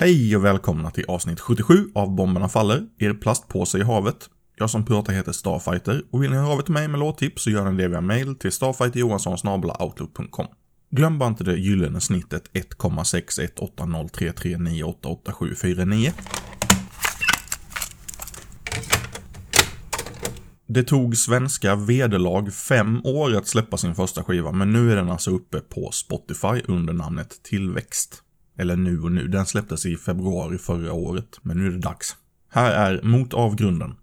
Hej och välkomna till avsnitt 77 av Bomberna faller, er plastpåse i havet. Jag som pratar heter Starfighter och vill ni höra av er till mig med låttips så gör den det via mail till starfighterjohansson@outlook.com. Glöm bara inte det gyllene snittet 1,618033988749. Det tog svenska vederlag 5 år att släppa sin första skiva, men nu är den alltså uppe på Spotify under namnet Tillväxt. Eller Nu och Nu, den släpptes i februari förra året, men nu är det dags. Här är Mot avgrunden.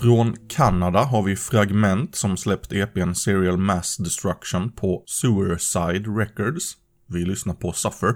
Från Kanada har vi Fragment som släppt EPn Serial Mass Destruction på Suicide Records. Vi lyssnar på Suffer.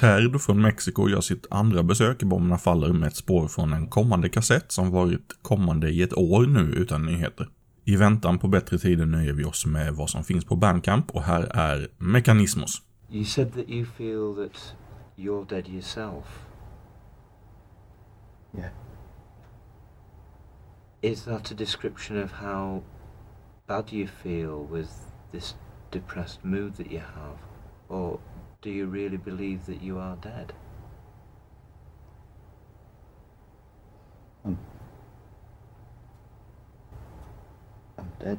Terdo från Mexiko gör sitt andra besök i Bomberna faller med ett spår från en kommande kassett som varit kommande i ett år nu utan nyheter. I väntan på bättre tider nöjer vi oss med vad som finns på Bandcamp och här är Mechanismus. You said that you feel that you're dead yourself. Yeah. Is that a description of how bad you feel with this depressed mood that you have? Or do you really believe that you are dead? I'm dead.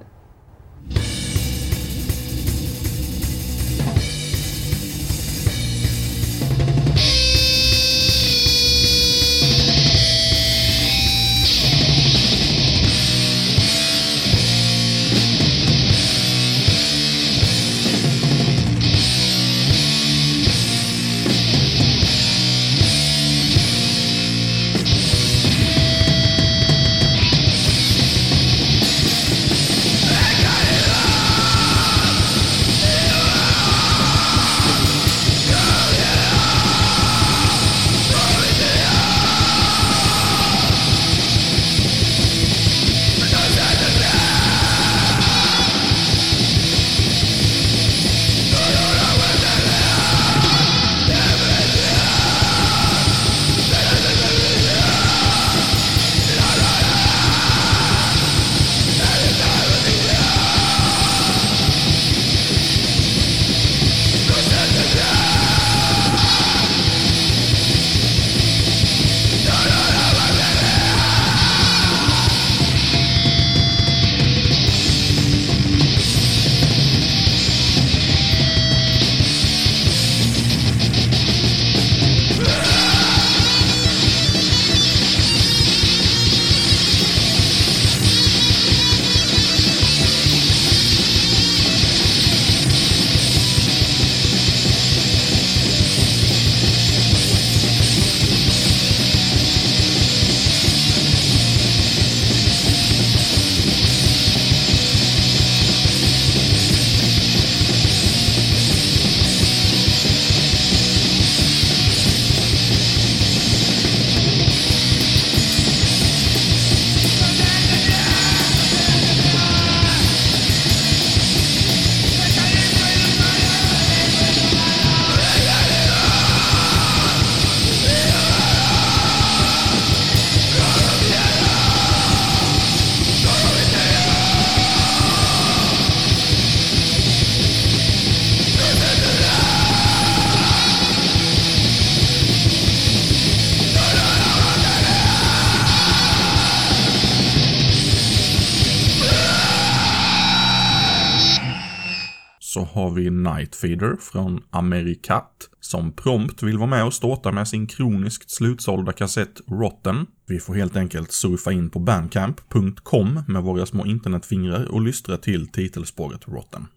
har vi Nightfeeder från Amerikat som prompt vill vara med och ståta med sin kroniskt slutsålda kassett Rotten. Vi får helt enkelt surfa in på bandcamp.com med våra små internetfingrar och lystra till titelspåret Rotten.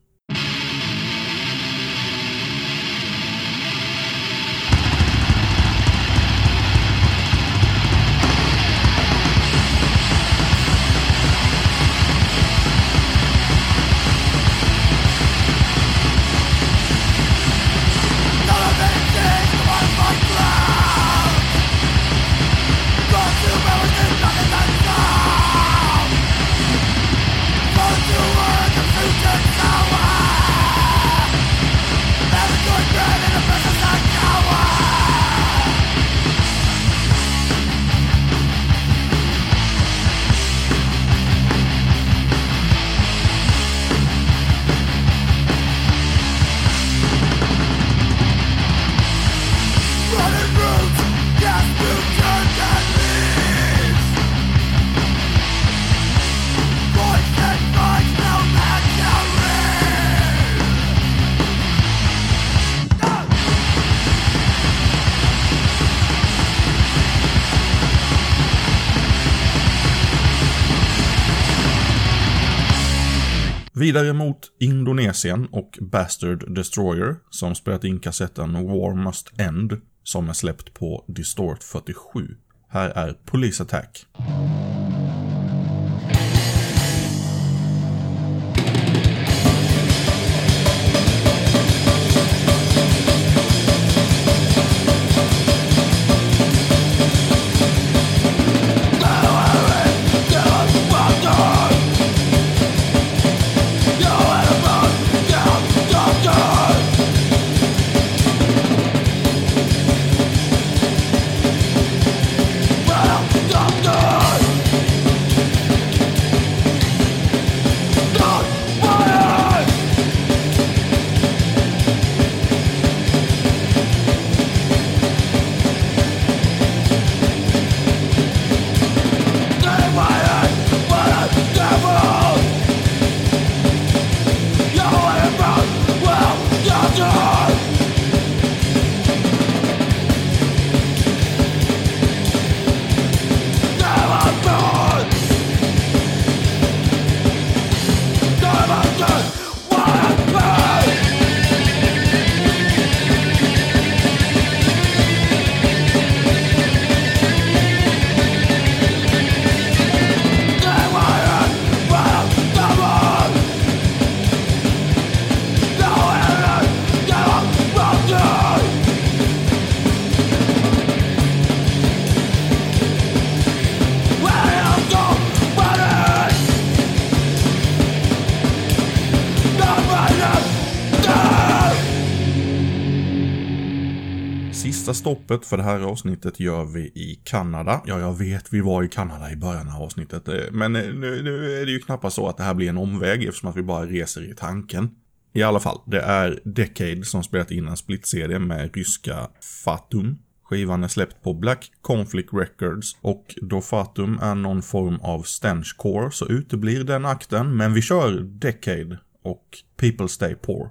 Vidare mot Indonesien och Bastard Destroyer som spelat in kassetten War Must End som är släppt på Distort 47. Här är Police Attack. Stoppet för det här avsnittet gör vi i Kanada. Ja, jag vet vi var i Kanada i början av avsnittet. Men nu är det ju knappast så att det här blir en omväg eftersom att vi bara reser i tanken. I alla fall, det är Decade som spelat in en split-CD med ryska Fatum. Skivan är släppt på Black Conflict Records och då Fatum är någon form av stenchcore så uteblir den akten. Men vi kör Decade och People Stay Poor.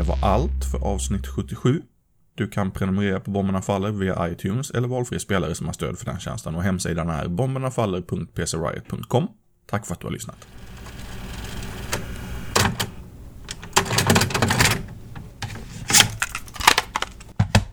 det var allt för avsnitt 77. Du kan prenumerera på Bomberna faller via iTunes eller valfri spelare som har stöd för den tjänsten. Och hemsidan är bombernafaller.pcriot.com. Tack för att du har lyssnat.